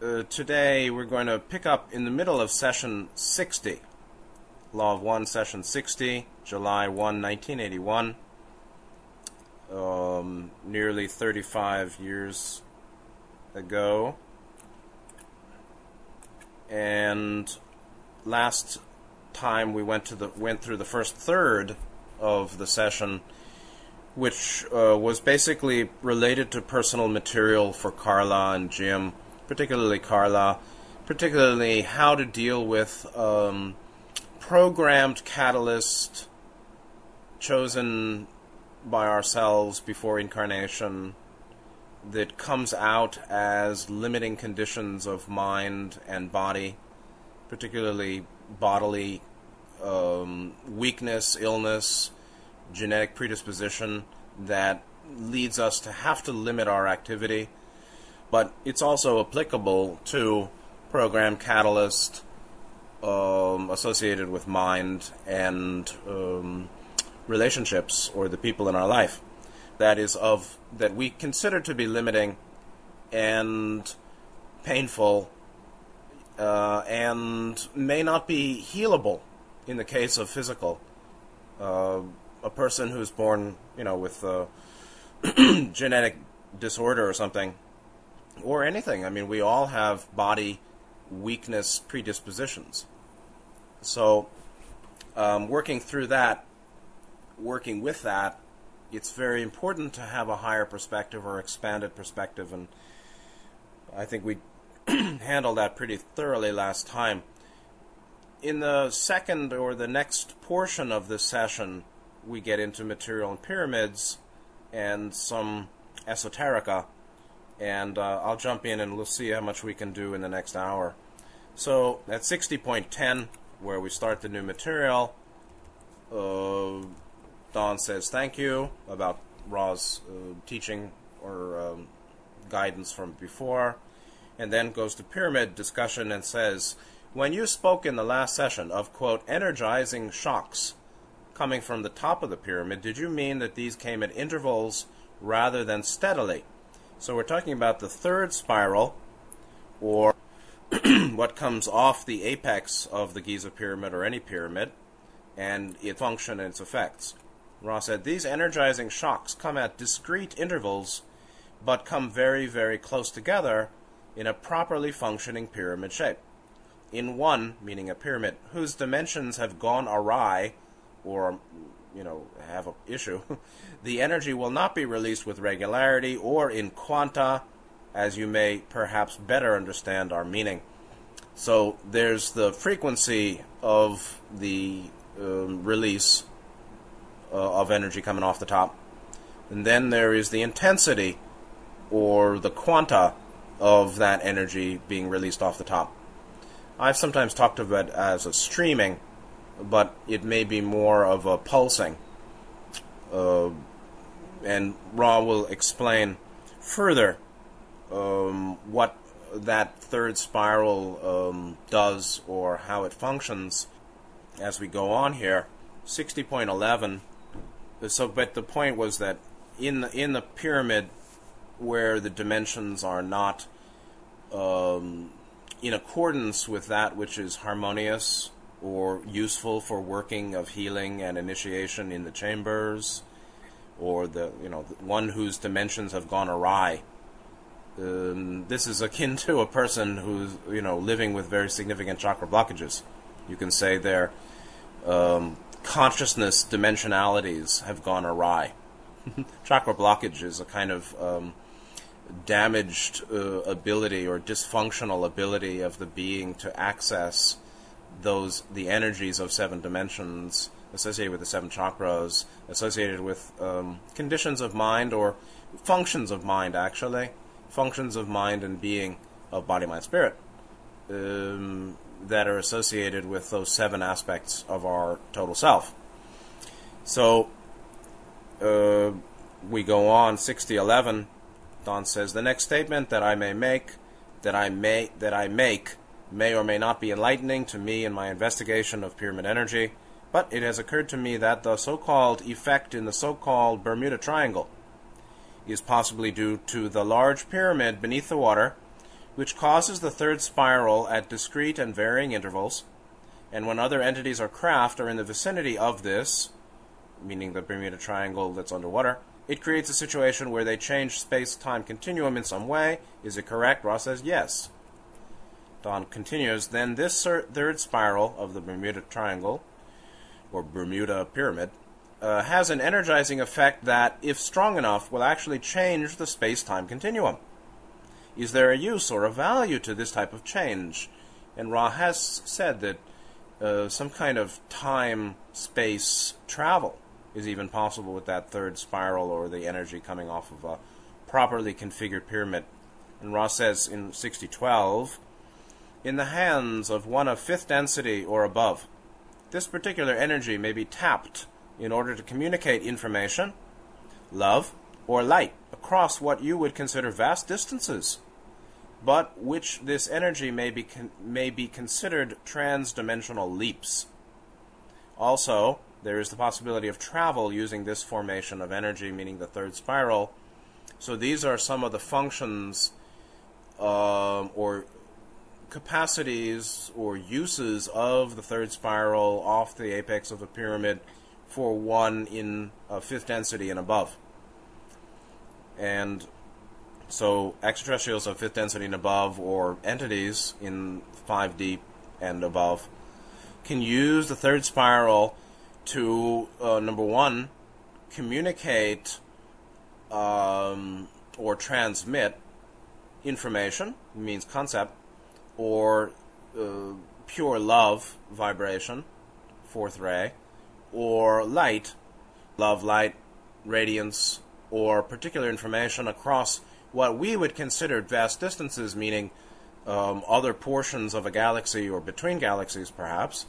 Today we're going to pick up in the middle of Session 60, Law of One, Session 60, July 1, 1981, nearly 35 years ago. And last time we went through the first third of the session, which was basically related to personal material for Carla and Jim. Particularly Carla, particularly how to deal with programmed catalyst chosen by ourselves before incarnation that comes out as limiting conditions of mind and body, particularly bodily weakness, illness, genetic predisposition that leads us to have to limit our activity. But it's also applicable to program catalyst associated with mind and relationships or the people in our life that is of that we consider to be limiting and painful and may not be healable in the case of physical. A person who's born, with genetic disorder or something. Or anything. I mean, we all have body weakness predispositions. So, working with that, it's very important to have a higher perspective or expanded perspective. And I think we handled that pretty thoroughly last time. In the second or the next portion of this session, we get into material and pyramids and some esoterica. And I'll jump in and we'll see how much we can do in the next hour. So at 60.10, where we start the new material, Don says thank you about Ra's teaching or guidance from before, and then goes to pyramid discussion and says, when you spoke in the last session of, quote, energizing shocks coming from the top of the pyramid, did you mean that these came at intervals rather than steadily? So we're talking about the third spiral, or what comes off the apex of the Giza pyramid or any pyramid, and its function and its effects. Ra said, these energizing shocks come at discrete intervals, but come very, very close together in a properly functioning pyramid shape. In one, meaning a pyramid, whose dimensions have gone awry, or have an issue, the energy will not be released with regularity or in quanta, as you may perhaps better understand our meaning. So there's the frequency of the release of energy coming off the top. And then there is the intensity or the quanta of that energy being released off the top. I've sometimes talked of it as a streaming, but it may be more of a pulsing. And Ra will explain further what that third spiral does or how it functions as we go on here. 60.11. So, but the point was that in the pyramid where the dimensions are not in accordance with that which is harmonious or useful for working of healing and initiation in the chambers, or the one whose dimensions have gone awry. This is akin to a person who's living with very significant chakra blockages. You can say their consciousness dimensionalities have gone awry. Chakra blockage is a kind of damaged ability or dysfunctional ability of the being to access the energies of seven dimensions associated with the seven chakras, associated with conditions of mind or functions of mind, actually. Functions of mind and being of body, mind, spirit that are associated with those seven aspects of our total self. So we go on, 60.11. Don says, the next statement that I may make, may or may not be enlightening to me in my investigation of pyramid energy, but it has occurred to me that the so-called effect in the so-called Bermuda Triangle is possibly due to the large pyramid beneath the water which causes the third spiral at discrete and varying intervals, and when other entities or craft are in the vicinity of this, meaning the Bermuda Triangle that's underwater, it creates a situation where they change space-time continuum in some way. Is it correct? Ross says yes. Don continues, then this third spiral of the Bermuda Triangle, or Bermuda Pyramid, has an energizing effect that, if strong enough, will actually change the space-time continuum. Is there a use or a value to this type of change? And Ra has said that some kind of time-space travel is even possible with that third spiral or the energy coming off of a properly configured pyramid. And Ra says in 6012, in the hands of one of fifth density or above, this particular energy may be tapped in order to communicate information, love, or light across what you would consider vast distances, but which this energy may be considered transdimensional leaps. Also, there is the possibility of travel using this formation of energy, meaning the third spiral. So these are some of the functions or capacities or uses of the third spiral off the apex of a pyramid for one in fifth density and above. And so extraterrestrials of fifth density and above, or entities in 5D and above, can use the third spiral to, number one, communicate or transmit information, means concept, or pure love vibration, fourth ray, or light, love light, radiance, or particular information across what we would consider vast distances, meaning other portions of a galaxy or between galaxies perhaps,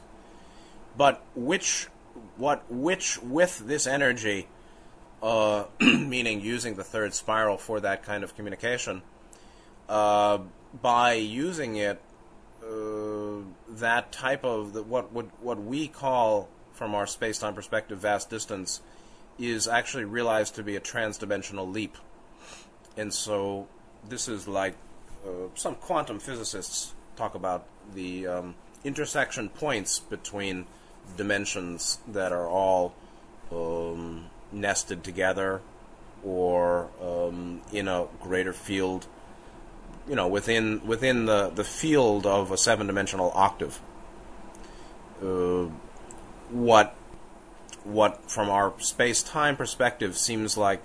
but which with this energy, meaning using the third spiral for that kind of communication, by using it, that type of what we call, from our space-time perspective, vast distance is actually realized to be a transdimensional leap. And so this is like some quantum physicists talk about the intersection points between dimensions that are all nested together or in a greater field, you know, within the field of a seven-dimensional octave. What from our space-time perspective seems like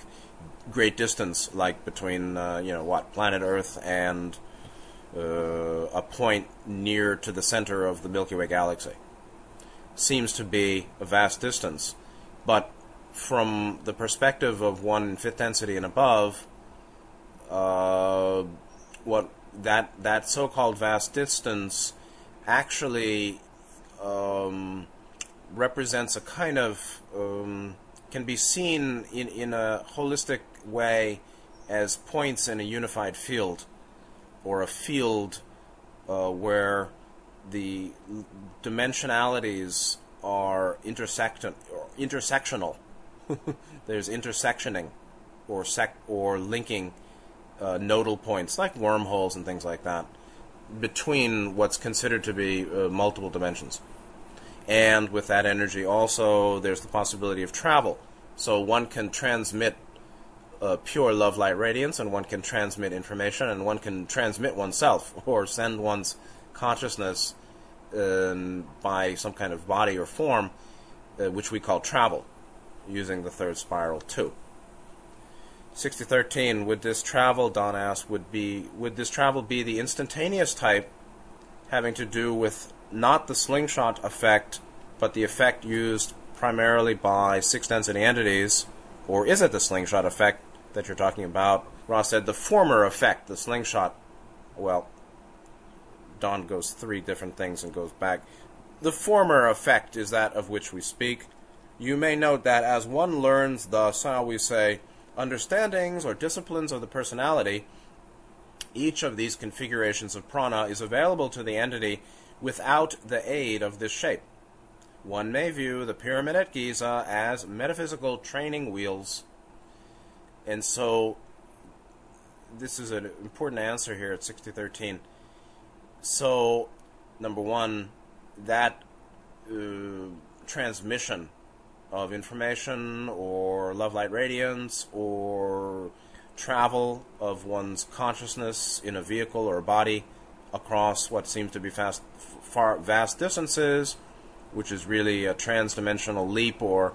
great distance, like between planet Earth and a point near to the center of the Milky Way galaxy, seems to be a vast distance. But from the perspective of one in fifth density and above, what that so-called vast distance actually represents a kind of, can be seen in a holistic way as points in a unified field, or a field where the dimensionalities are intersectional. There's intersectioning or linking nodal points, like wormholes and things like that, between what's considered to be multiple dimensions. And with that energy also, there's the possibility of travel. So one can transmit pure love light radiance, and one can transmit information, and one can transmit oneself or send one's consciousness by some kind of body or form, which we call travel, using the third spiral too. 6013, would this travel, Don asked, would this travel be the instantaneous type, having to do with not the slingshot effect, but the effect used primarily by sixth density entities? Or is it the slingshot effect that you're talking about? Ross said the former effect, the slingshot. Well, Don goes three different things and goes back. The former effect is that of which we speak. You may note that as one learns the, shall we say, understandings or disciplines of the personality, each of these configurations of prana is available to the entity without the aid of this shape. One may view the pyramid at Giza as metaphysical training wheels. And so this is an important answer here at 6013. So, number one, that transmission of information or love light radiance or travel of one's consciousness in a vehicle or a body across what seems to be vast distances, which is really a transdimensional leap or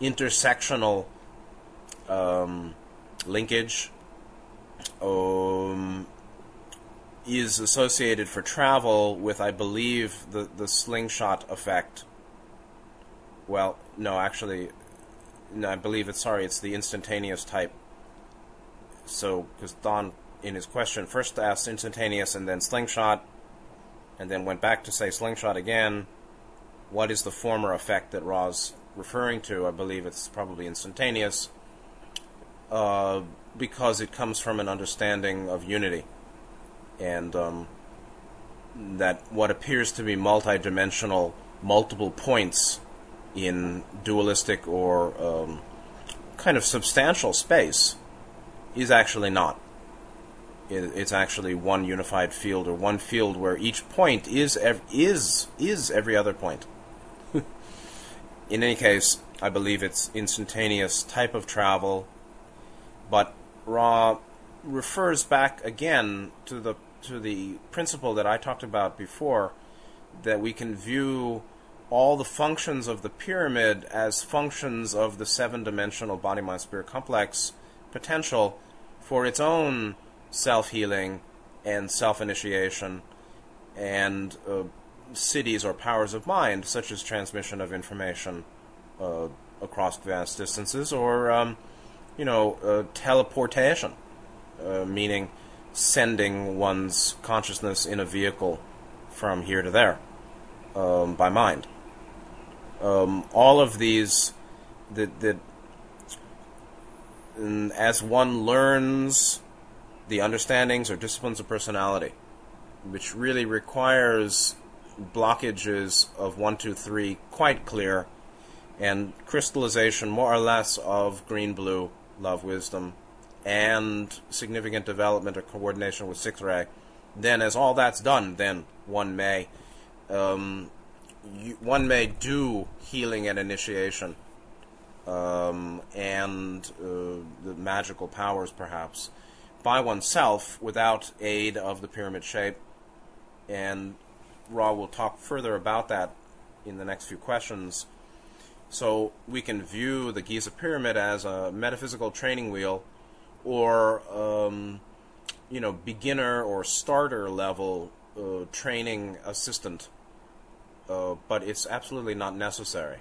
intersectional linkage, is associated for travel with, I believe, the slingshot effect. Well, no, actually, no, I believe it's, sorry, it's the instantaneous type. So, because Don, in his question, first asked instantaneous and then slingshot, and then went back to say slingshot again. What is the former effect that Ra's referring to? I believe it's probably instantaneous, because it comes from an understanding of unity, and that what appears to be multidimensional, multiple points in dualistic or kind of substantial space is actually not. It's actually one unified field, or one field where each point is every other point. In any case, I believe it's instantaneous type of travel, but Ra refers back again to the principle that I talked about before, that we can view all the functions of the pyramid as functions of the seven-dimensional body-mind-spirit complex potential for its own self-healing and self-initiation and cities or powers of mind, such as transmission of information across vast distances, or teleportation, meaning sending one's consciousness in a vehicle from here to there by mind. All of these, that as one learns the understandings or disciplines of personality, which really requires blockages of 1, 2, 3 quite clear, and crystallization more or less of green, blue, love, wisdom, and significant development or coordination with sixth ray. Then as all that's done, then one may do healing and initiation, and the magical powers perhaps, by oneself without aid of the pyramid shape. And Ra will talk further about that in the next few questions. So we can view the Giza pyramid as a metaphysical training wheel, or beginner or starter level training assistant, but it's absolutely not necessary.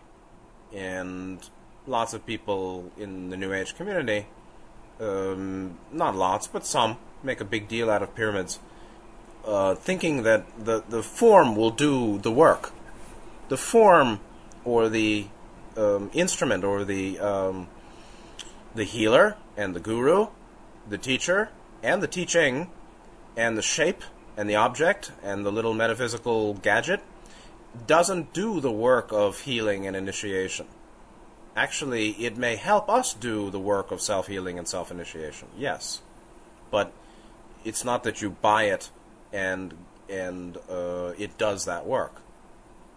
And lots of people in the New Age community, not lots, but some, make a big deal out of pyramids, thinking that the form will do the work. The form, or the instrument, or the healer, and the guru, the teacher, and the teaching, and the shape, and the object, and the little metaphysical gadget, doesn't do the work of healing and initiation. Actually, it may help us do the work of self-healing and self-initiation, yes. But it's not that you buy it and it does that work.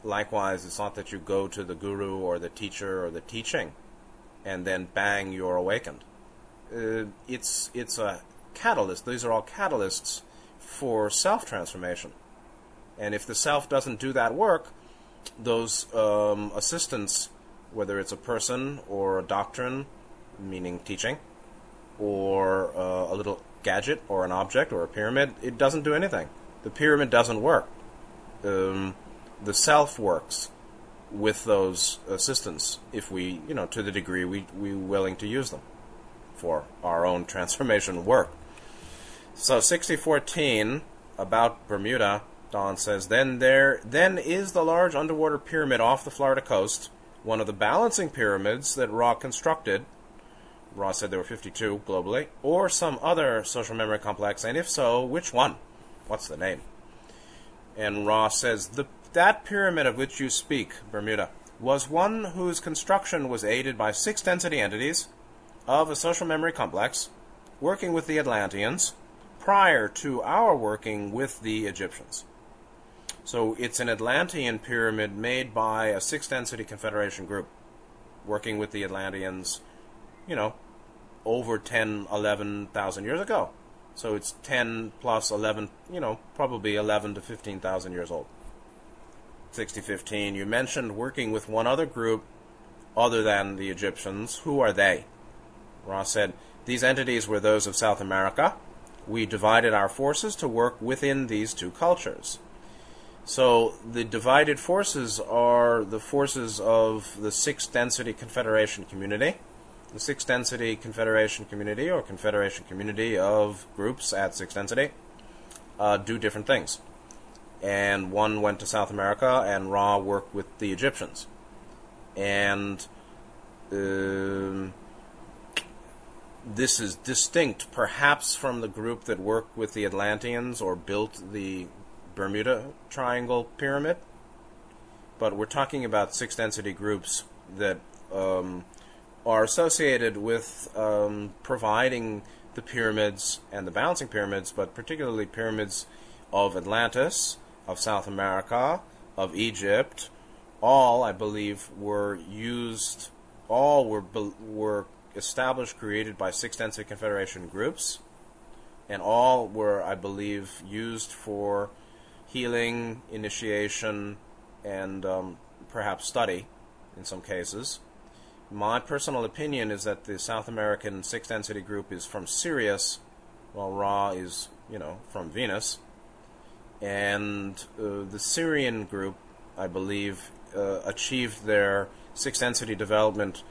Likewise, it's not that you go to the guru or the teacher or the teaching and then bang, you're awakened. It's a catalyst. These are all catalysts for self-transformation. And if the self doesn't do that work, those assistants, whether it's a person or a doctrine, meaning teaching, or a little gadget or an object or a pyramid, it doesn't do anything. The pyramid doesn't work. The self works with those assistants, if we, to the degree we're willing to use them for our own transformation work. So 6014, about Bermuda, Don says, then is the large underwater pyramid off the Florida coast one of the balancing pyramids that Ra constructed? Ra said there were 52 globally, or some other social memory complex, and if so, which one? What's the name? And Ra says, that pyramid of which you speak, Bermuda, was one whose construction was aided by 6 density entities of a social memory complex, working with the Atlanteans prior to our working with the Egyptians. So it's an Atlantean pyramid made by a 6th-density confederation group working with the Atlanteans, you know, over 10, 11,000 years ago. So it's 10 plus 11, you know, probably 11 to 15,000 years old. 6015, you mentioned working with one other group other than the Egyptians. Who are they? Ra said, these entities were those of South America. We divided our forces to work within these two cultures. So the divided forces are the forces of the 6th density confederation community. The 6th density confederation community, or confederation community of groups at 6th density, do different things. And one went to South America, and Ra worked with the Egyptians. And this is distinct, perhaps, from the group that worked with the Atlanteans or built the Bermuda Triangle pyramid. But we're talking about 6th density groups that are associated with providing the pyramids and the balancing pyramids, but particularly pyramids of Atlantis, of South America, of Egypt. All, I believe, were used, all were established, created by 6th density confederation groups, and all were, I believe, used for healing, initiation, and perhaps study in some cases. My personal opinion is that the South American 6th density group is from Sirius, while Ra is, you know, from Venus. And the Syrian group, I believe, achieved their 6th density development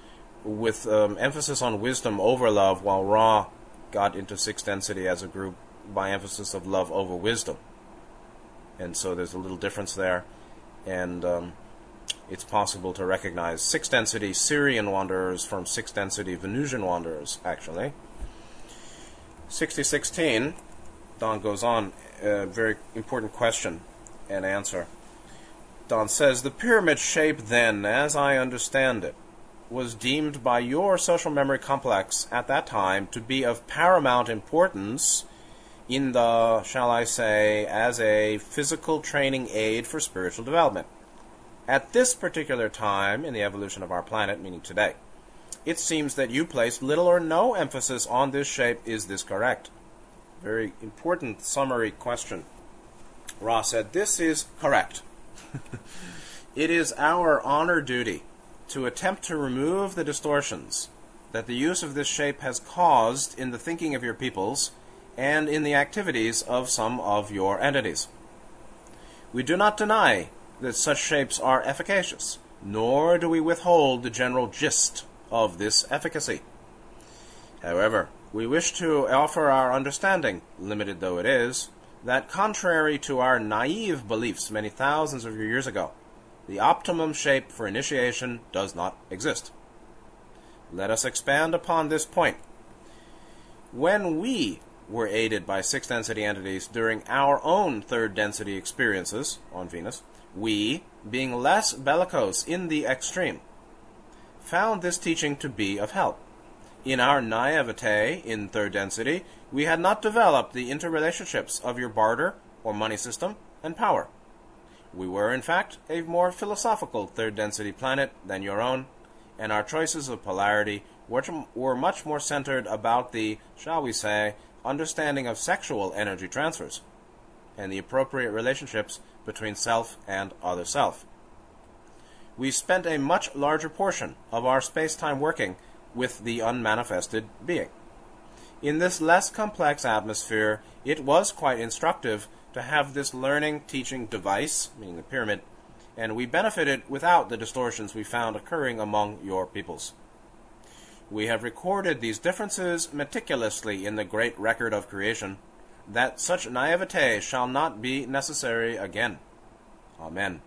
with emphasis on wisdom over love, while Ra got into 6th density as a group by emphasis of love over wisdom. And so there's a little difference there, and it's possible to recognize 6th density Syrian wanderers from 6th density Venusian wanderers, actually. 6016, Don goes on, a very important question and answer. Don says, the pyramid shape then, as I understand it, was deemed by your social memory complex at that time to be of paramount importance in the, shall I say, as a physical training aid for spiritual development. At this particular time in the evolution of our planet, meaning today, it seems that you placed little or no emphasis on this shape. Is this correct? Very important summary question. Ra said, this is correct. It is our honor duty to attempt to remove the distortions that the use of this shape has caused in the thinking of your peoples and in the activities of some of your entities. We do not deny that such shapes are efficacious, nor do we withhold the general gist of this efficacy. However, we wish to offer our understanding, limited though it is, that contrary to our naive beliefs many thousands of years ago, the optimum shape for initiation does not exist. Let us expand upon this point. When we were aided by 6th density entities during our own 3rd density experiences on Venus, we, being less bellicose in the extreme, found this teaching to be of help. In our naivete in 3rd density, we had not developed the interrelationships of your barter or money system and power. We were, in fact, a more philosophical 3rd density planet than your own, and our choices of polarity were much more centered about the, shall we say, understanding of sexual energy transfers and the appropriate relationships between self and other self. We spent a much larger portion of our space-time working with the unmanifested being. In this less complex atmosphere, it was quite instructive to have this learning teaching device, meaning the pyramid, and we benefited without the distortions we found occurring among your peoples. We have recorded these differences meticulously in the great record of creation, that such naivete shall not be necessary again. Amen.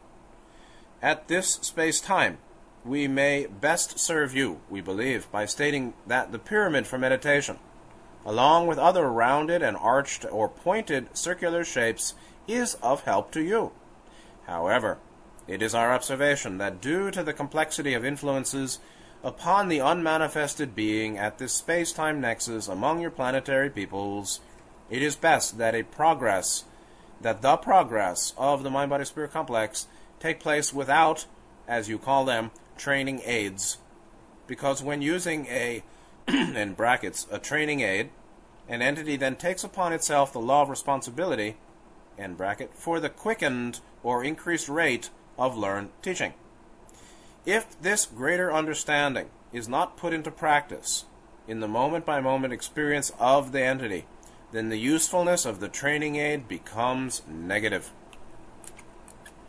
At this space-time, we may best serve you, we believe, by stating that the pyramid for meditation, along with other rounded and arched or pointed circular shapes, is of help to you. However, it is our observation that due to the complexity of influences upon the unmanifested being at this space-time nexus among your planetary peoples, it is best that the progress of the mind-body-spirit complex take place without, as you call them, training aids. Because when using a, in brackets, a training aid, an entity then takes upon itself the law of responsibility, in bracket, for the quickened or increased rate of learned teaching. If this greater understanding is not put into practice in the moment-by-moment experience of the entity, then the usefulness of the training aid becomes negative.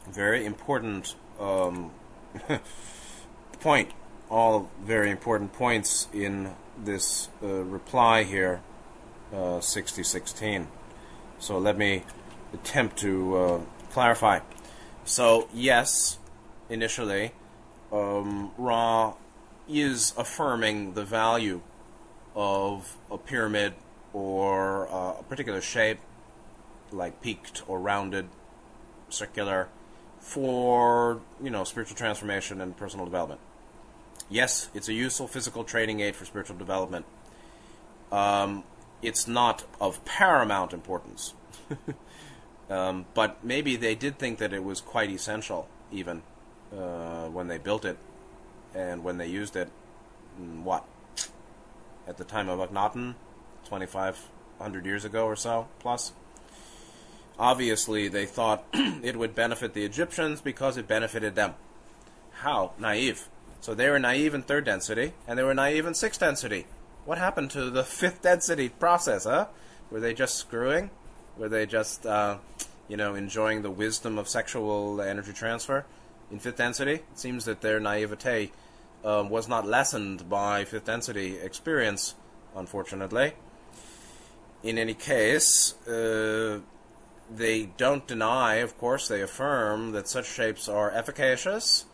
Very important point. All very important points in this reply here, 6016. So let me attempt to clarify. So yes, initially, Ra is affirming the value of a pyramid or a particular shape, like peaked or rounded, circular, for, you know, spiritual transformation and personal development. Yes, it's a useful physical training aid for spiritual development. It's not of paramount importance. But maybe they did think that it was quite essential, even. When they built it and when they used it, at the time of Akhenaten, 2,500 years ago or so, plus. Obviously, they thought it would benefit the Egyptians because it benefited them. How naive. So they were naive in third density, and they were naive in sixth density. What happened to the fifth density process, huh? Were they just screwing? Were they just, enjoying the wisdom of sexual energy transfer? In fifth density, it seems that their naivete was not lessened by fifth density experience, unfortunately. In any case, they don't deny, of course, they affirm that such shapes are efficacious,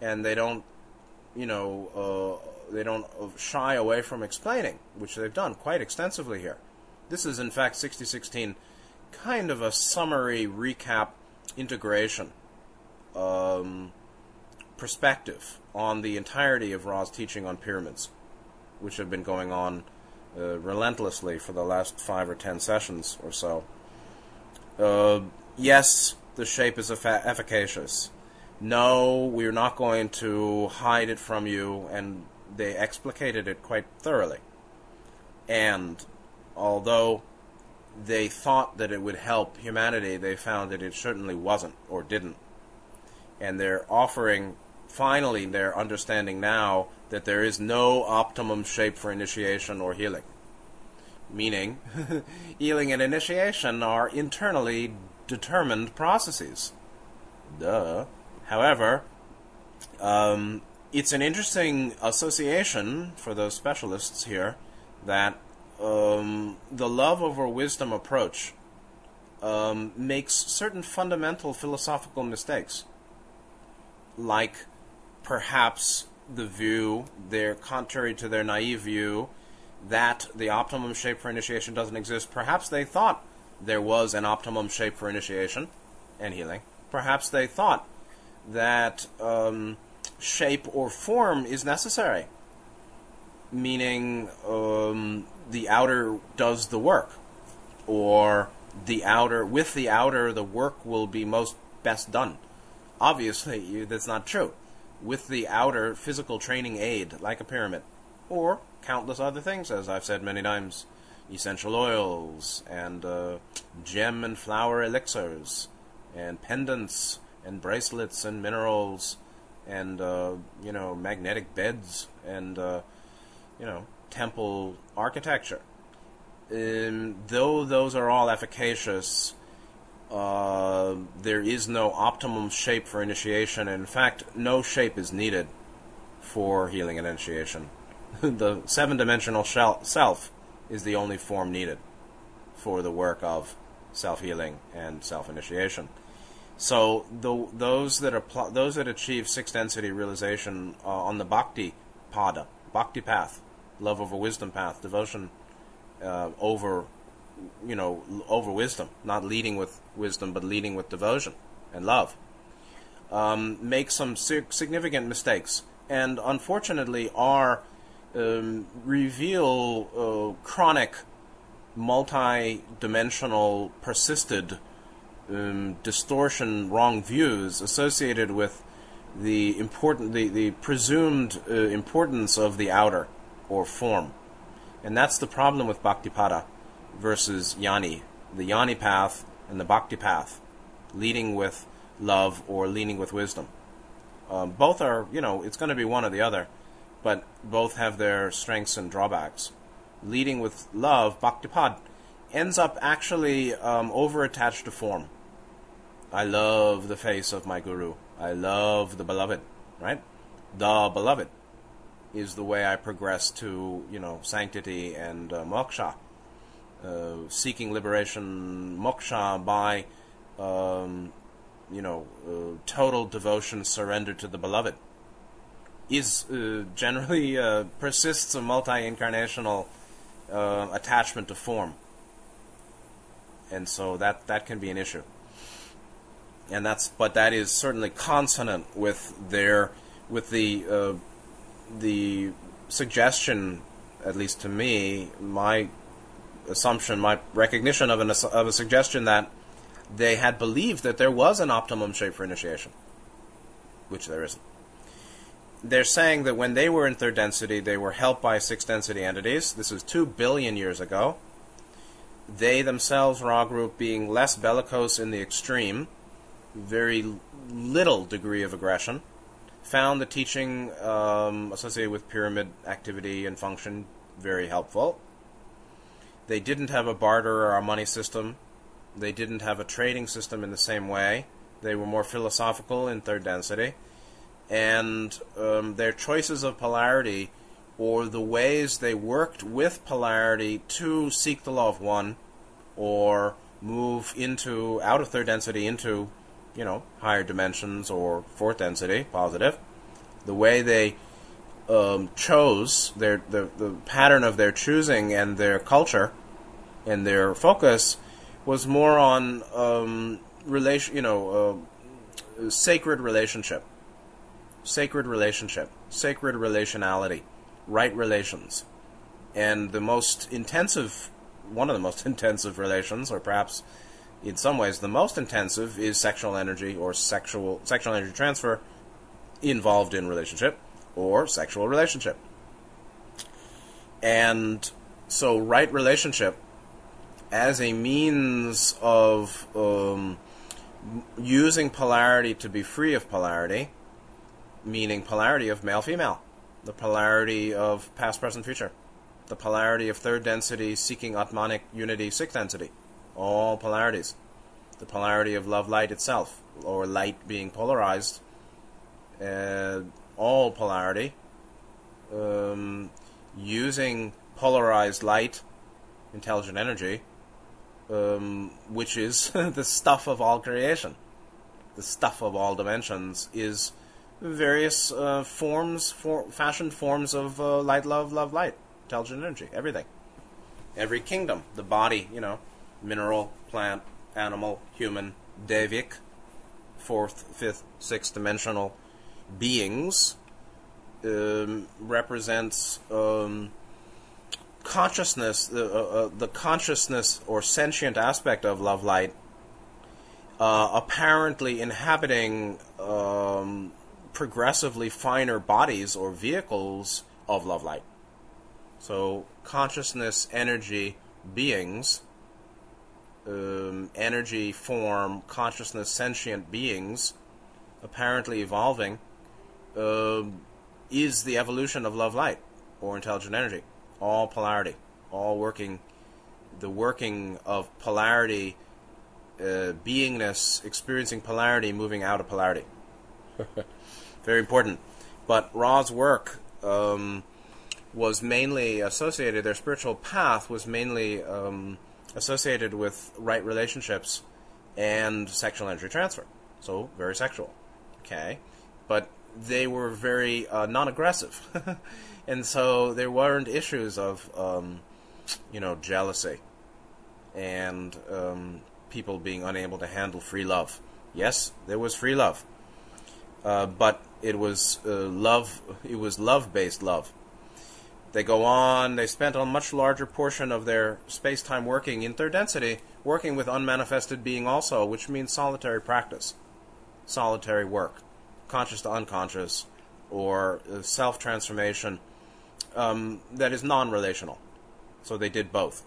and they don't shy away from explaining, which they've done quite extensively here. This is, in fact, 6016, kind of a summary recap integration. Perspective on the entirety of Ra's teaching on pyramids, which have been going on relentlessly for the last 5 or 10 sessions or so. Yes, the shape is efficacious. No, we're not going to hide it from you, and they explicated it quite thoroughly. And although they thought that it would help humanity, they found that it certainly wasn't or didn't. And they're offering, finally, they're understanding now that there is no optimum shape for initiation or healing. Meaning, healing and initiation are internally determined processes. Duh. However, it's an interesting association for those specialists here that the love over wisdom approach makes certain fundamental philosophical mistakes. Like, perhaps, the view, they're contrary to their naive view, that the optimum shape for initiation doesn't exist. Perhaps they thought there was an optimum shape for initiation and healing. Perhaps they thought that shape or form is necessary, meaning the outer does the work, or the outer, with the outer, the work will be best done. Obviously, that's not true. With the outer physical training aid, like a pyramid, or countless other things, as I've said many times, essential oils, and gem and flower elixirs, and pendants, and bracelets, and minerals, and, magnetic beds, and, temple architecture. Though those are all efficacious, there is no optimum shape for initiation. In fact, no shape is needed for healing and initiation. The seven-dimensional self is the only form needed for the work of self-healing and self-initiation. So those that achieve sixth-density realization on the bhakti path, love over wisdom path, devotion over wisdom, not leading with wisdom, but leading with devotion and love, make some significant mistakes and unfortunately are reveal chronic, multi-dimensional, persisted distortion, wrong views associated with the important, the presumed importance of the outer or form, and that's the problem with Bhaktipada versus Jnani, the Jnani path and the Bhakti path, leading with love or leading with wisdom. Both are, you know, it's going to be one or the other, but both have their strengths and drawbacks. Leading with love, Bhaktipad, ends up actually over-attached to form. I love the face of my guru. I love the beloved, right? The beloved is the way I progress to, you know, sanctity and moksha. Seeking liberation, moksha, by, total devotion, surrender to the beloved, is generally persists a multi-incarnational attachment to form, and so that can be an issue. And that is certainly consonant with the suggestion, at least to me, my assumption, my recognition of a suggestion that they had believed that there was an optimum shape for initiation, which there isn't. They're saying that when they were in third density, they were helped by sixth density entities. This is 2 billion years ago. They themselves, Ra group, being less bellicose in the extreme, very little degree of aggression, found the teaching associated with pyramid activity and function very helpful. They didn't have a barter or a money system. They didn't have a trading system in the same way. They were more philosophical in third density. And their choices of polarity, or the ways they worked with polarity to seek the law of one, or move into, out of third density into, you know, higher dimensions or fourth density, positive, the way they chose, the pattern of their choosing and their culture and their focus was more on sacred relationality, right relations. And one of the most intensive relations, or perhaps in some ways the most intensive, is sexual energy or sexual energy transfer involved in relationship or sexual relationship. And so right relationship as a means of using polarity to be free of polarity, meaning polarity of male-female, the polarity of past, present, future, the polarity of third density seeking Atmanic unity, sixth density, all polarities, the polarity of love-light itself, or light being polarized, all polarity, using polarized light, intelligent energy, which is the stuff of all creation, the stuff of all dimensions, is various fashioned forms of light, love, light, intelligent energy, everything. Every kingdom, the body, you know, mineral, plant, animal, human, devic, fourth, fifth, sixth dimensional beings, represents consciousness, the consciousness or sentient aspect of love, light, apparently inhabiting progressively finer bodies or vehicles of love light. So consciousness, energy, beings, energy, form, consciousness, sentient beings, apparently evolving, is the evolution of love light or intelligent energy. All polarity, all working, the working of polarity, beingness, experiencing polarity, moving out of polarity. Very important. But Ra's work was mainly associated, their spiritual path was mainly associated with right relationships and sexual energy transfer. So, very sexual. Okay. But they were very non-aggressive. And so there weren't issues of, jealousy and people being unable to handle free love. Yes, there was free love. But it was love. It was love-based love. They go on. They spent a much larger portion of their space-time working in third density, working with unmanifested being also, which means solitary practice, solitary work, conscious to unconscious, or self-transformation that is non-relational. So they did both.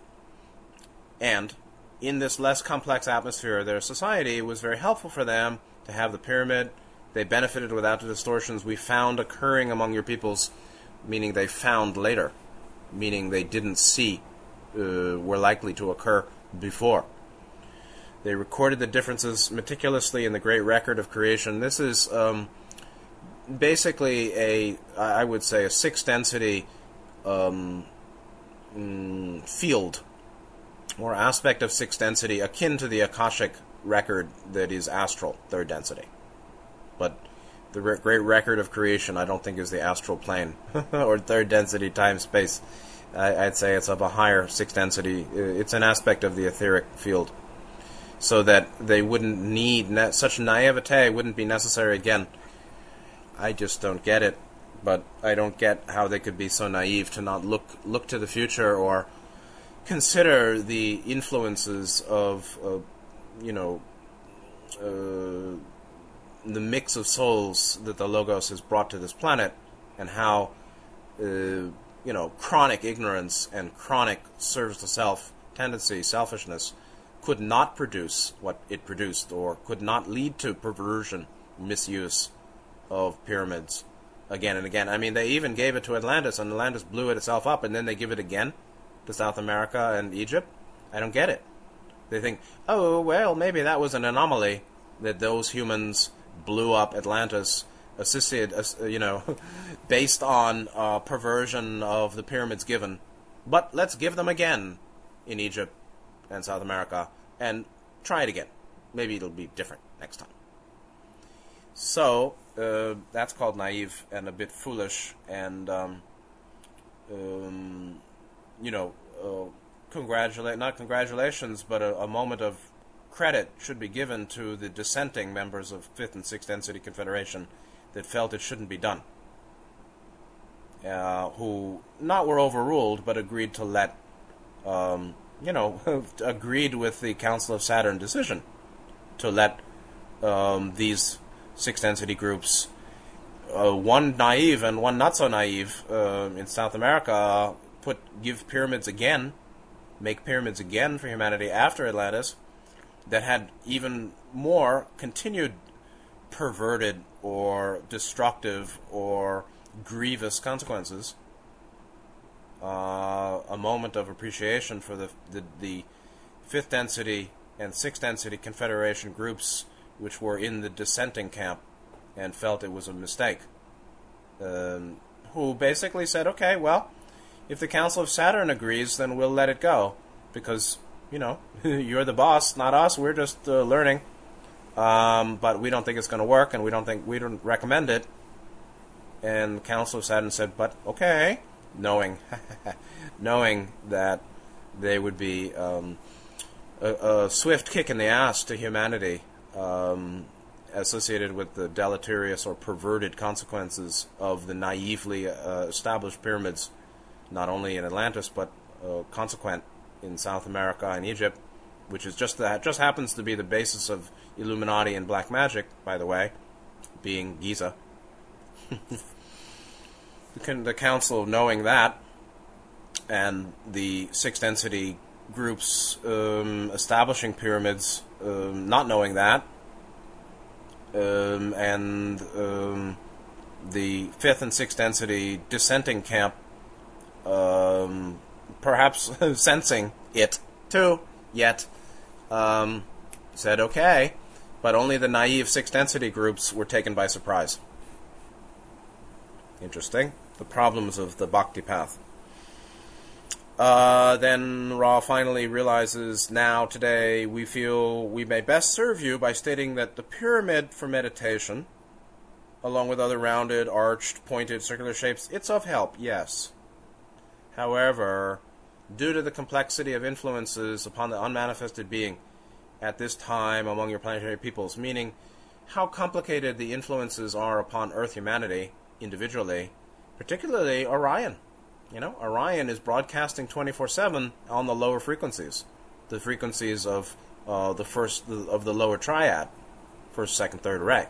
And in this less complex atmosphere, their society was very helpful for them to have the pyramid. They benefited without the distortions we found occurring among your peoples, meaning they found later, meaning they didn't see were likely to occur before. They recorded the differences meticulously in the great record of creation. This is basically I would say, a sixth density field or aspect of sixth density akin to the Akashic record that is astral, third density. But the great record of creation, I don't think, is the astral plane or third density time space. I'd say it's of a higher sixth density. It's an aspect of the etheric field, so that they wouldn't need such naivete wouldn't be necessary again. I just don't get it, but I don't get how they could be so naive to not look to the future or consider the influences of the mix of souls that the Logos has brought to this planet, and how chronic ignorance and chronic service to self tendency, selfishness, could not produce what it produced, or could not lead to perversion, misuse of pyramids again and again. I mean, they even gave it to Atlantis, and Atlantis blew it itself up, and then they give it again to South America and Egypt. I don't get it. They think, oh, well, maybe that was an anomaly that those humans blew up Atlantis, based on perversion of the pyramids given. But let's give them again in Egypt and South America, and try it again. Maybe it'll be different next time. So, that's called naive and a bit foolish, and, not congratulations, but a moment of credit should be given to the dissenting members of 5th and 6th Density Confederation that felt it shouldn't be done, who not were overruled, but agreed to let, agreed with the Council of Saturn decision to let these sixth density groups, one naive and one not so naive in South America, give pyramids again, make pyramids again for humanity after Atlantis, that had even more continued perverted or destructive or grievous consequences. A moment of appreciation for the 5th Density and 6th Density Confederation groups, which were in the dissenting camp and felt it was a mistake, who basically said, okay, well, if the Council of Saturn agrees, then we'll let it go, because, you're the boss, not us, we're just learning, but we don't think it's going to work, and we don't recommend it. And the Council of Saturn said, but okay, knowing that they would be a swift kick in the ass to humanity associated with the deleterious or perverted consequences of the naively established pyramids, not only in Atlantis, but consequent in South America and Egypt, which is just happens to be the basis of Illuminati and black magic, by the way, being Giza. The council, knowing that, and the sixth density groups establishing pyramids, not knowing that, and the fifth and sixth density dissenting camp, perhaps sensing it too, yet said okay, but only the naive sixth density groups were taken by surprise. Interesting. The problems of the bhakti path. Then Ra finally realizes, now, today, we feel we may best serve you by stating that the pyramid for meditation, along with other rounded, arched, pointed, circular shapes, it's of help, yes. However, due to the complexity of influences upon the unmanifested being at this time among your planetary peoples, meaning how complicated the influences are upon Earth humanity individually, particularly Orion. You know, Orion is broadcasting 24/7 on the lower frequencies, the frequencies of the lower triad, first, second, third array.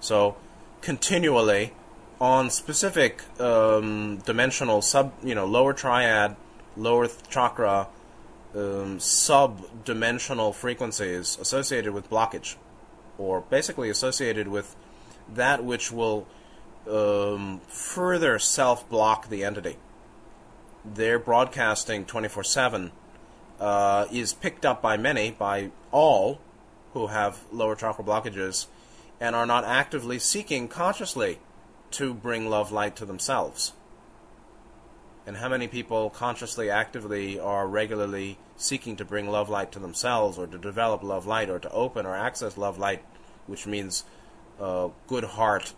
So continually on specific dimensional sub, lower triad, lower chakra, sub-dimensional frequencies associated with blockage, or basically associated with that which will further self-block the entity. Their broadcasting 24/7 is picked up by many, by all who have lower chakra blockages and are not actively seeking consciously to bring love light to themselves. And how many people consciously, actively, are regularly seeking to bring love light to themselves, or to develop love light, or to open or access love light, which means good heart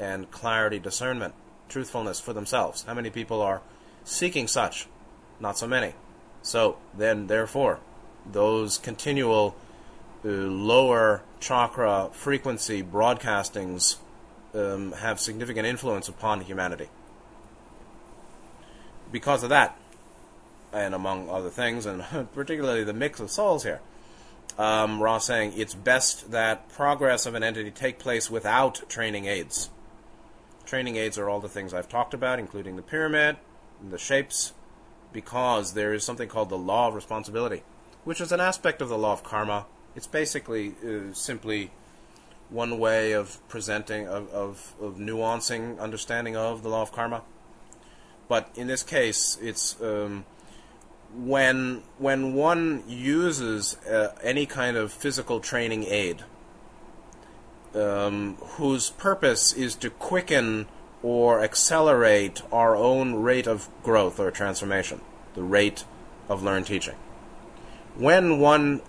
and clarity, discernment, truthfulness for themselves? How many people are seeking such? Not so many. So then, therefore, those continual lower chakra frequency broadcastings have significant influence upon humanity. Because of that, and among other things, and particularly the mix of souls here, Ra saying it's best that progress of an entity take place without training aids. Training aids are all the things I've talked about, including the pyramid, the shapes, because there is something called the law of responsibility, which is an aspect of the law of karma. It's basically simply one way of presenting, of nuancing understanding of the law of karma. But in this case, it's when one uses any kind of physical training aid, whose purpose is to quicken or accelerate our own rate of growth or transformation, the rate of learned teaching. When one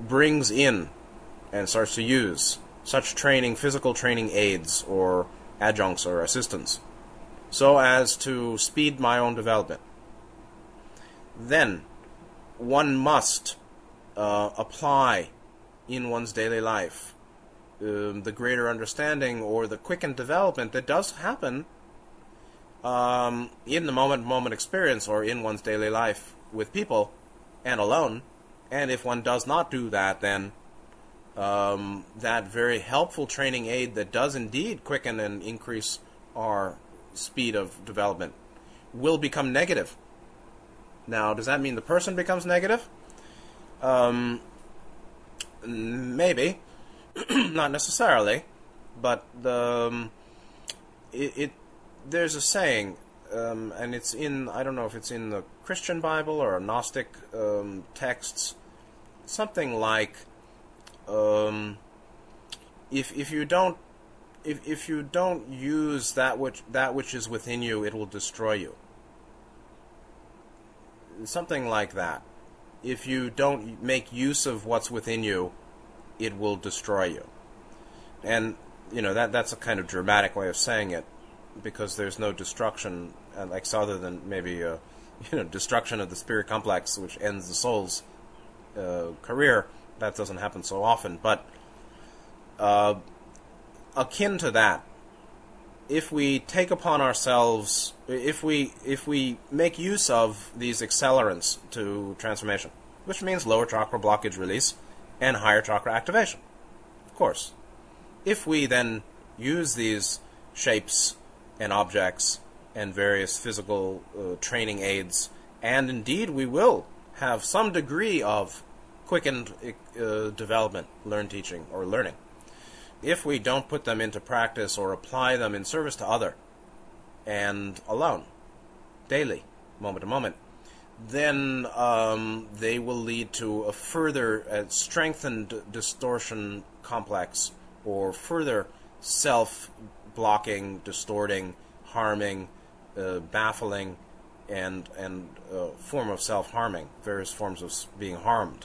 brings in and starts to use such training, physical training aids or adjuncts or assistants, so as to speed my own development, then one must apply in one's daily life the greater understanding or the quickened development that does happen in the moment-to-moment experience or in one's daily life with people and alone. And if one does not do that, then that very helpful training aid that does indeed quicken and increase our speed of development will become negative. Now, does that mean the person becomes negative? Maybe. Not necessarily. But there's a saying, and it's in, I don't know if it's in the Christian Bible or Gnostic texts, something like, if you don't use that which is within you, it will destroy you. Something like that. If you don't make use of what's within you, it will destroy you. And that's a kind of dramatic way of saying it, because there's no destruction, like, other than maybe destruction of the spirit complex, which ends the soul's career. That doesn't happen so often, but akin to that, if we take upon ourselves, if we make use of these accelerants to transformation, which means lower chakra blockage release and higher chakra activation, of course, if we then use these shapes and objects and various physical training aids, and indeed we will have some degree of quickened development, learned teaching, or learning. If we don't put them into practice or apply them in service to other and alone, daily, moment to moment, then they will lead to a further strengthened distortion complex, or further self-blocking, distorting, harming, baffling, and form of self-harming, various forms of being harmed.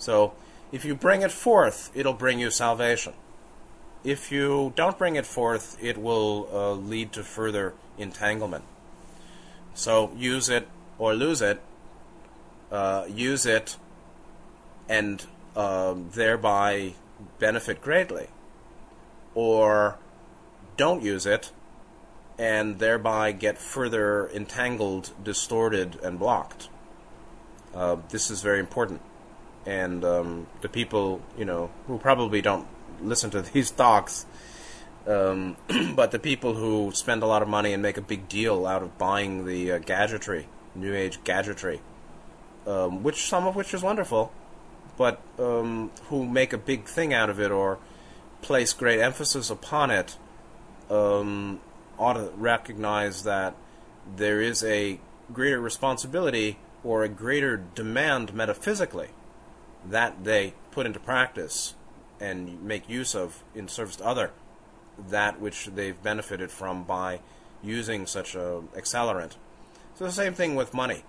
So if you bring it forth, it'll bring you salvation. If you don't bring it forth, it will lead to further entanglement. So use it or lose it. Use it and thereby benefit greatly, or don't use it and thereby get further entangled, distorted, and blocked. This is very important. And the people, who probably don't listen to these talks, but the people who spend a lot of money and make a big deal out of buying the gadgetry, New Age gadgetry, some of which is wonderful, but who make a big thing out of it or place great emphasis upon it, ought to recognize that there is a greater responsibility or a greater demand metaphysically that they put into practice and make use of in service to other that which they've benefited from by using such a accelerant. So the same thing with money.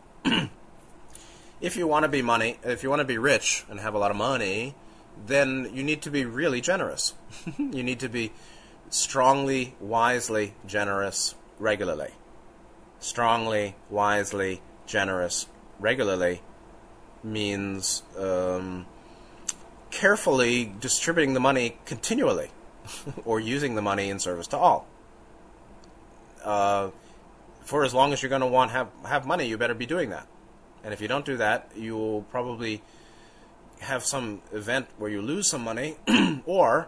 If you want to be rich and have a lot of money, then you need to be really generous. You need to be strongly, wisely generous regularly. Strongly, wisely generous regularly means carefully distributing the money continually, or using the money in service to all. For as long as you're going to want to have money, you better be doing that. And if you don't do that, you will probably have some event where you lose some money, or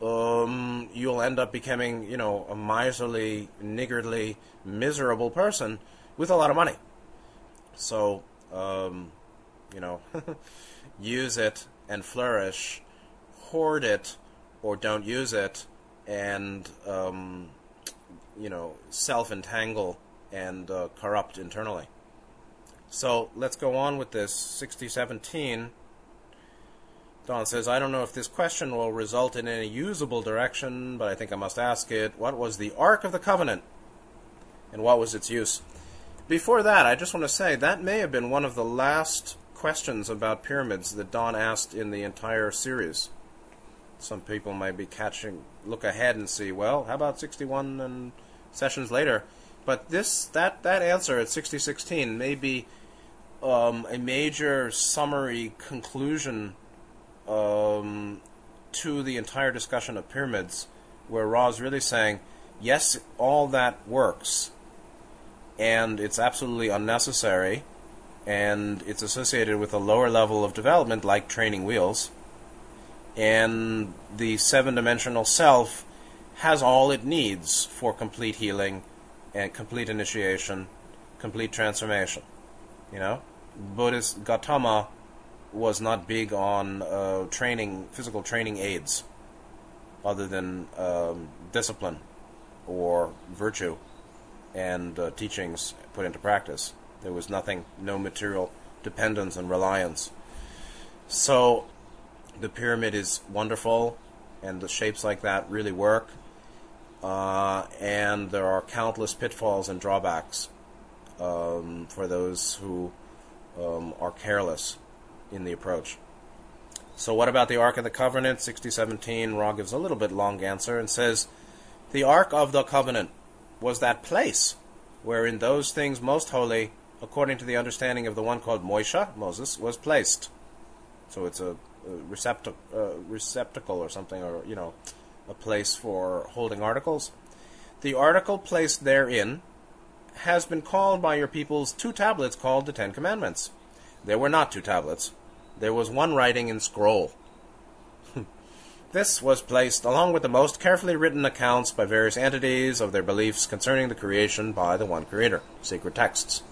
you'll end up becoming, a miserly, niggardly, miserable person with a lot of money. So, use it and flourish, hoard it, or don't use it, and, self-entangle and corrupt internally. So let's go on with this. 60:17. Don says, I don't know if this question will result in any usable direction, but I think I must ask it. What was the Ark of the Covenant, and what was its use? Before that, I just want to say that may have been one of the last questions about pyramids that Don asked in the entire series. Some people might be look ahead and see, well, how about 61 and sessions later? But that answer at 60:16 may be a major summary conclusion to the entire discussion of pyramids, where Ra is really saying, yes, all that works, and it's absolutely unnecessary, and it's associated with a lower level of development, like training wheels, and the seven-dimensional self has all it needs for complete healing and complete initiation, complete transformation. Buddhist Gautama was not big on physical training aids, other than discipline or virtue and teachings put into practice. There was no material dependence and reliance. So the pyramid is wonderful, and the shapes like that really work, and there are countless pitfalls and drawbacks for those who are careless in the approach. So what about the Ark of the Covenant? 60:17, Ra gives a little bit long answer and says, the Ark of the Covenant was that place wherein those things most holy, according to the understanding of the one called Moses, was placed. So it's a receptacle or something, or, a place for holding articles. The article placed therein has been called by your peoples two tablets called the Ten Commandments. There were not two tablets. There was one writing in scroll. This was placed along with the most carefully written accounts by various entities of their beliefs concerning the creation by the one Creator, sacred texts.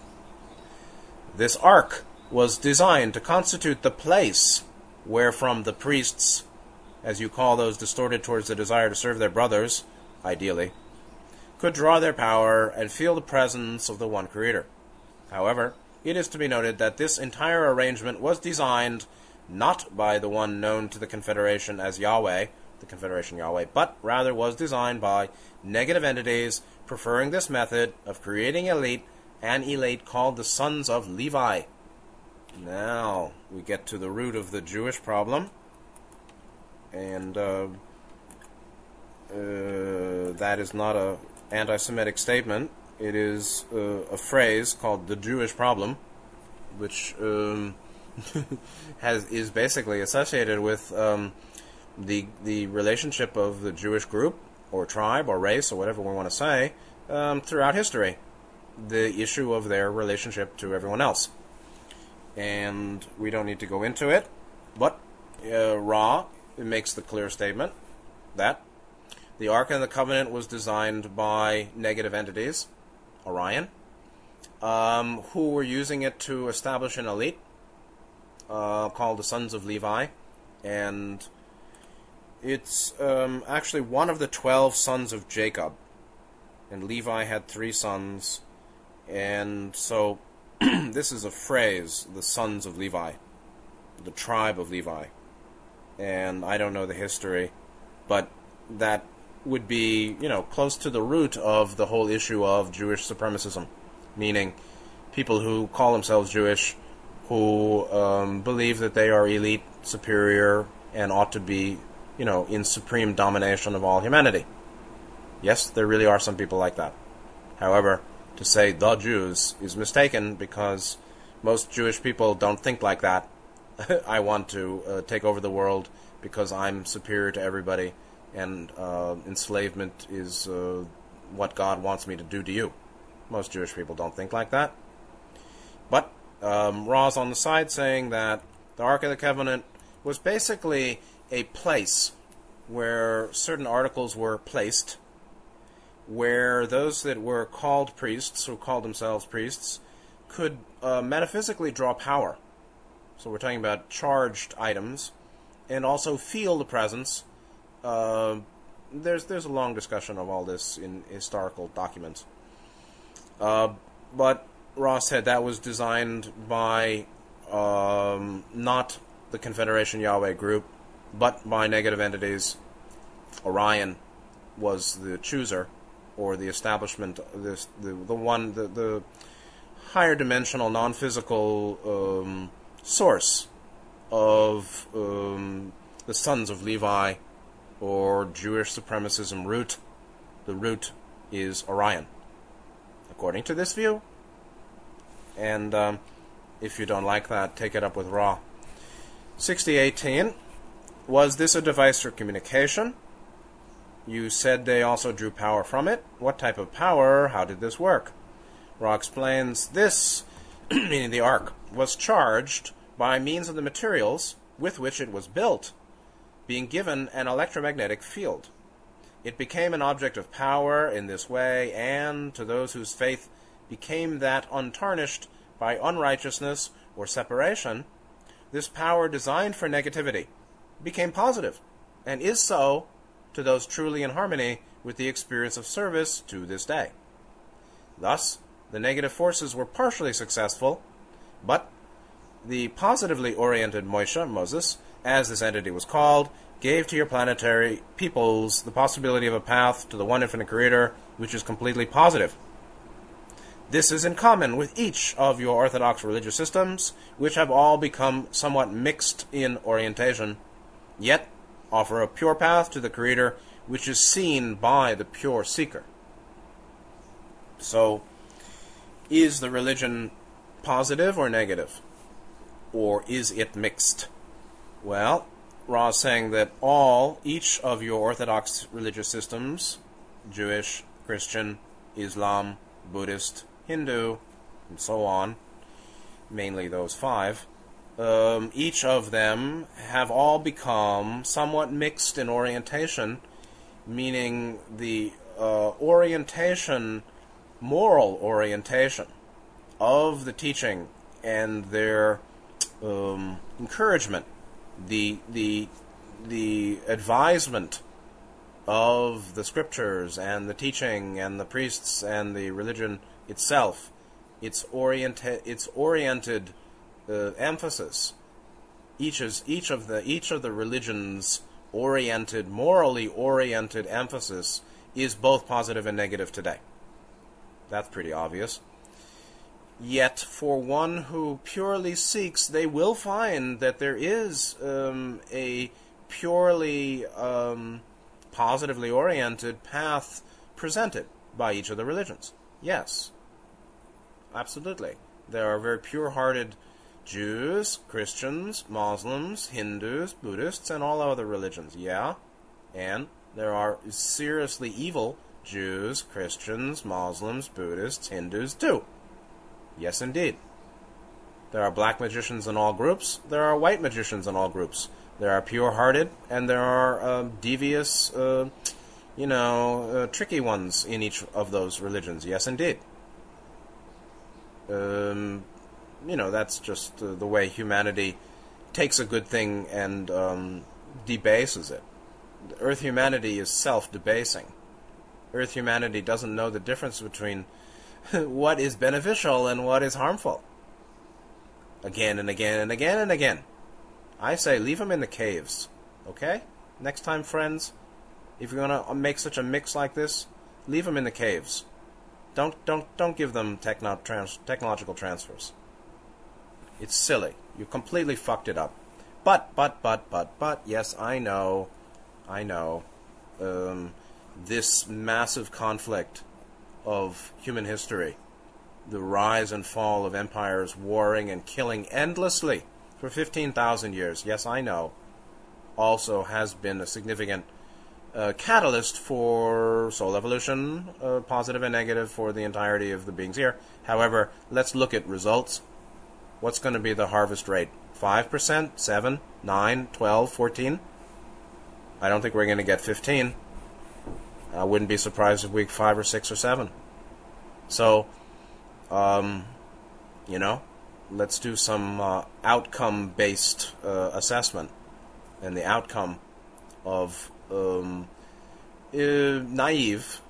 This ark was designed to constitute the place wherefrom the priests, as you call those distorted towards the desire to serve their brothers, ideally, could draw their power and feel the presence of the one Creator. However, it is to be noted that this entire arrangement was designed not by the one known to the Confederation as Yahweh, the Confederation Yahweh, but rather was designed by negative entities preferring this method of creating an elite called the Sons of Levi. Now we get to the root of the Jewish problem, and that is not an anti-Semitic statement. It is a phrase called the Jewish problem, which is basically associated with the relationship of the Jewish group or tribe or race or whatever we want to say throughout history, the issue of their relationship to everyone else. And we don't need to go into it, but Ra makes the clear statement that the Ark of the Covenant was designed by negative entities, Orion, who were using it to establish an elite called the Sons of Levi. And it's actually one of the 12 sons of Jacob. And Levi had 3 sons. And so this is a phrase, the Sons of Levi, the tribe of Levi. And I don't know the history, but that would be, you know, close to the root of the whole issue of Jewish supremacism, meaning people who call themselves Jewish, who believe that they are elite, superior, and ought to be, you know, in supreme domination of all humanity. Yes, there really are some people like that. However, to say the Jews is mistaken, because most Jewish people don't think like that. I want to take over the world because I'm superior to everybody, and enslavement is what God wants me to do to you. Most Jewish people don't think like that. But Ra's on the side saying that the Ark of the Covenant was basically a place where certain articles were placed, where those that were called priests, who called themselves priests, could metaphysically draw power. So we're talking about charged items, and also feel the presence. There's a long discussion of all this in historical documents. But Ra said that was designed by not the Confederation Yahweh group, but by negative entities. Orion was the chooser, or the establishment, the higher dimensional, non-physical source of the Sons of Levi, or Jewish supremacism root. The root is Orion, according to this view. And if you don't like that, take it up with Ra. 60:18, was this a device for communication? You said they also drew power from it. What type of power? How did this work? Ra explains this, meaning the Ark, was charged by means of the materials with which it was built, being given an electromagnetic field. It became an object of power in this way, and to those whose faith became that untarnished by unrighteousness or separation, this power designed for negativity became positive, and is so to those truly in harmony with the experience of service to this day. Thus, the negative forces were partially successful, but the positively oriented Moses, as this entity was called, gave to your planetary peoples the possibility of a path to the one infinite creator, which is completely positive. This is in common with each of your orthodox religious systems, which have all become somewhat mixed in orientation, yet offer a pure path to the creator, which is seen by the pure seeker. So, is the religion positive or negative? Or is it mixed? Well, Ra is saying that each of your orthodox religious systems, Jewish, Christian, Islam, Buddhist, Hindu, and so on, mainly those 5, each of them have all become somewhat mixed in orientation, meaning the moral orientation of the teaching and their encouragement, the advisement of the scriptures and the teaching and the priests and the religion itself, its oriented emphasis. Each of the religions' morally oriented emphasis is both positive and negative today. That's pretty obvious. Yet, for one who purely seeks, they will find that there is a purely positively oriented path presented by each of the religions. Yes, absolutely. There are very pure-hearted Jews, Christians, Muslims, Hindus, Buddhists, and all other religions. Yeah, and there are seriously evil Jews, Christians, Muslims, Buddhists, Hindus too. Yes, indeed. There are black magicians in all groups. There are white magicians in all groups. There are pure-hearted, and there are devious, tricky ones in each of those religions. Yes, indeed. That's just the way humanity takes a good thing and debases it. Earth humanity is self-debasing. Earth humanity doesn't know the difference between what is beneficial and what is harmful. Again and again and again and again. I say leave them in the caves. Okay? Next time, friends, if you're going to make such a mix like this, leave them in the caves. Don't give them technological transfers. It's silly. You completely fucked it up. But, yes, I know. This massive conflict of human history, the rise and fall of empires warring and killing endlessly for 15,000 years, yes, I know, also has been a significant catalyst for soul evolution, positive and negative for the entirety of the beings here. However, let's look at results. What's going to be the harvest rate? 5%? 7? 9? 12? 14? I don't think we're going to get 15. I wouldn't be surprised if week 5 or 6 or 7. So, let's do some outcome-based assessment. And the outcome of naive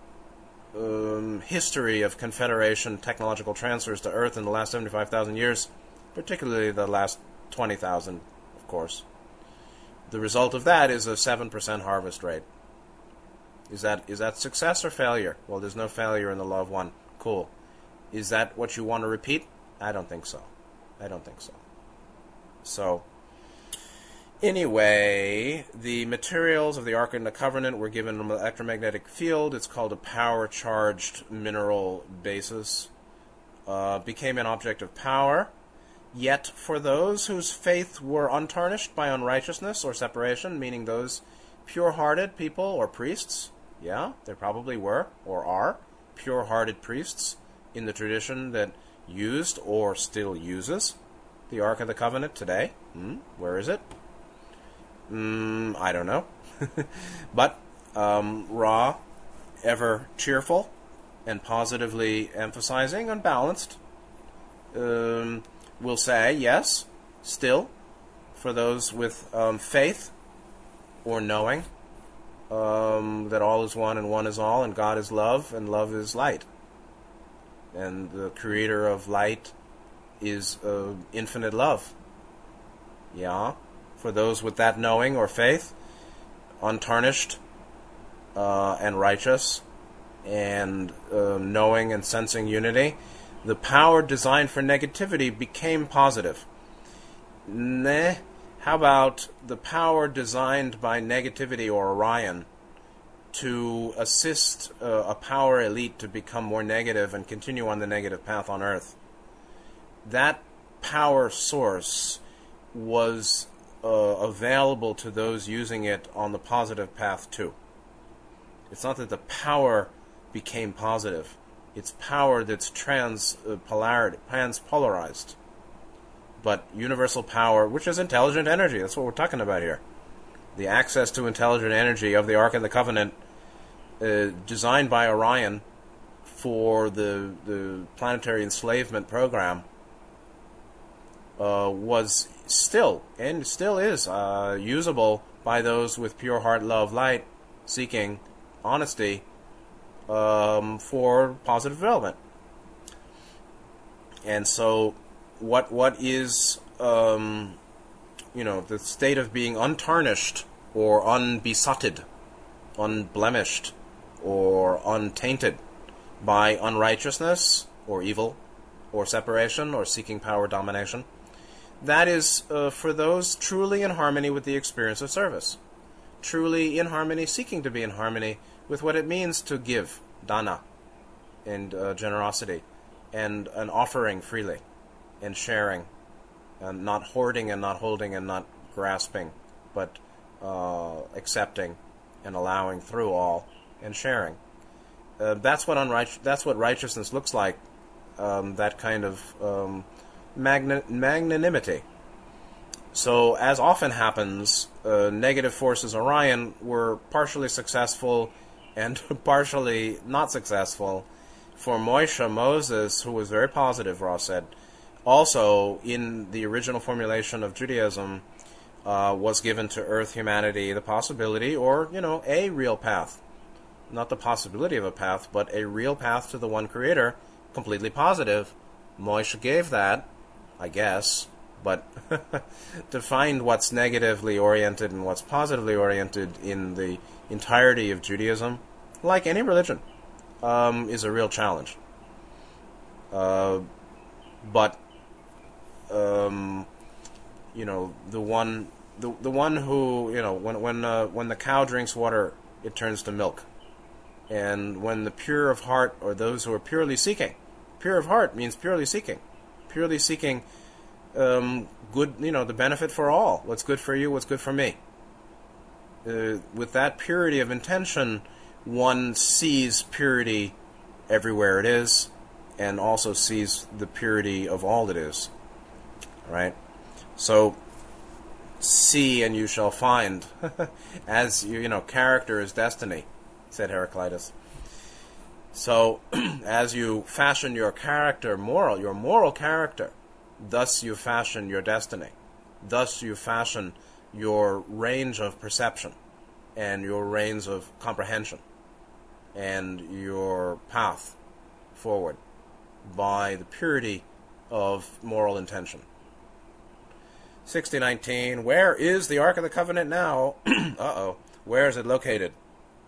history of Confederation technological transfers to Earth in the last 75,000 years, particularly the last 20,000, of course. The result of that is a 7% harvest rate. Is that success or failure? Well, there's no failure in the Law of One. Cool. Is that what you want to repeat? I don't think so. So, anyway, the materials of the Ark of the Covenant were given an electromagnetic field. It's called a power-charged mineral basis. Became an object of power. Yet, for those whose faith were untarnished by unrighteousness or separation, meaning those pure-hearted people or priests, yeah, there probably were or are pure-hearted priests in the tradition that used or still uses the Ark of the Covenant today. Where is it? I don't know. But Ra, ever cheerful and positively emphasizing and balanced, will say yes, still, for those with faith or knowing that all is one and one is all, and God is love and love is light. And the creator of light is infinite love. Yeah. For those with that knowing or faith, untarnished and righteous and knowing and sensing unity, the power designed for negativity became positive. How about the power designed by negativity or Orion to assist a power elite to become more negative and continue on the negative path on Earth? That power source was available to those using it on the positive path too. It's not that the power became positive. It's power that's transpolarized. But universal power, which is intelligent energy. That's what we're talking about here. The access to intelligent energy of the Ark of the Covenant, designed by Orion for the planetary enslavement program, was still, and still is, usable by those with pure heart, love, light, seeking honesty for positive development. And so What is, the state of being untarnished or unbesotted, unblemished, or untainted by unrighteousness or evil or separation or seeking power domination? That is for those truly in harmony with the experience of service, truly in harmony, seeking to be in harmony with what it means to give, dana, and generosity, and an offering freely, and sharing, and not hoarding and not holding and not grasping, but accepting and allowing through all and sharing. That's what that's what righteousness looks like. That kind of magnanimity. So, as often happens, negative forces Orion were partially successful and partially not successful. For Moses, who was very positive, Ra said, also in the original formulation of Judaism, was given to earth humanity the possibility, or, you know, a real path. Not the possibility of a path, but a real path to the one creator, completely positive. Moshe gave that, I guess, but to find what's negatively oriented and what's positively oriented in the entirety of Judaism, like any religion, is a real challenge. You know, the one who, you know, when the cow drinks water, it turns to milk, and when the pure of heart, or those who are purely seeking, pure of heart means purely seeking. Good, you know, the benefit for all. What's good for you, what's good for me. With that purity of intention, one sees purity everywhere it is, and also sees the purity of all that is. Right? So, see and you shall find. As, you know, character is destiny, said Heraclitus. So, as you fashion your character, your moral character, thus you fashion your destiny. Thus you fashion your range of perception and your range of comprehension and your path forward by the purity of moral intention. 60:19, where is the Ark of the Covenant now? Uh-oh. Where is it located?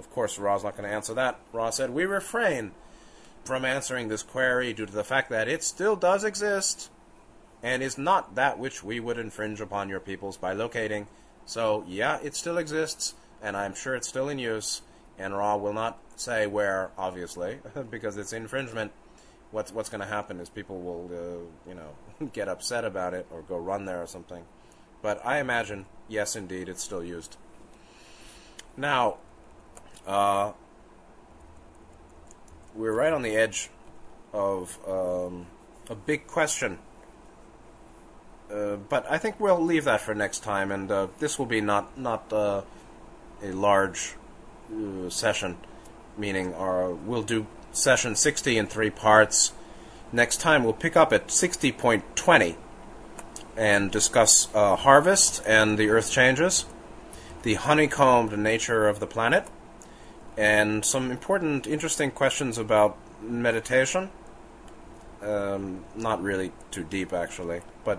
Of course, Ra's not going to answer that. Ra said, we refrain from answering this query due to the fact that it still does exist, and is not that which we would infringe upon your peoples by locating. So, yeah, it still exists, and I'm sure it's still in use, and Ra will not say where, obviously, because it's infringement. What's going to happen is people will, you know, get upset about it, or go run there or something. But I imagine, yes, indeed, it's still used. Now, we're right on the edge of a big question. But I think we'll leave that for next time, and this will be not a large session, meaning we'll do session 60 in 3 parts. Next time we'll pick up at 60.20 and discuss harvest and the earth changes, the honeycombed nature of the planet, and some important, interesting questions about meditation. Not really too deep, actually, but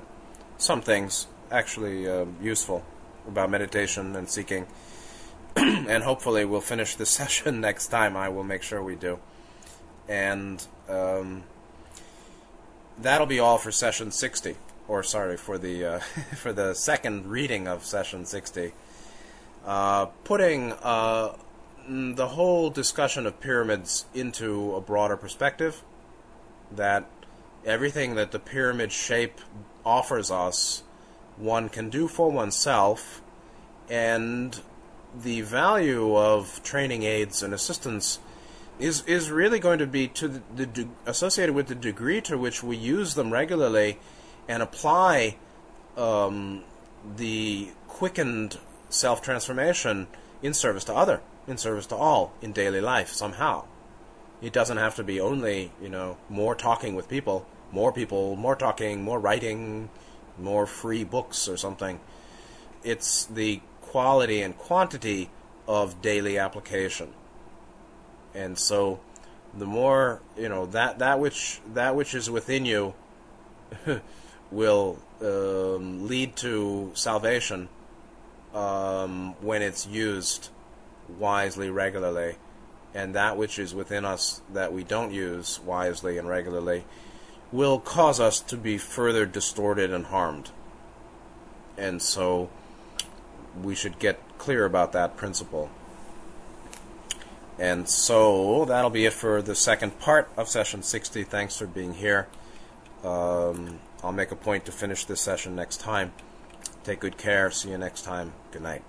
some things actually useful about meditation and seeking. And hopefully we'll finish this session next time. I will make sure we do. And that'll be all for session 60. Or sorry, for the for the second reading of session 60. Putting the whole discussion of pyramids into a broader perspective, that everything that the pyramid shape offers us, one can do for oneself, and the value of training aids and assistance is really going to be to the associated with the degree to which we use them regularly and apply the quickened self-transformation in service to other, in service to all, in daily life somehow. It doesn't have to be only, you know, more talking with people. More people, more talking, more writing, more free books or something. It's the quality and quantity of daily application. And so the more, you know, that which is within you will lead to salvation when it's used wisely, regularly. And that which is within us that we don't use wisely and regularly will cause us to be further distorted and harmed. And so we should get clear about that principle. And so that'll be it for the second part of session 60. Thanks for being here. I'll make a point to finish this session next time. Take good care. See you next time. Good night.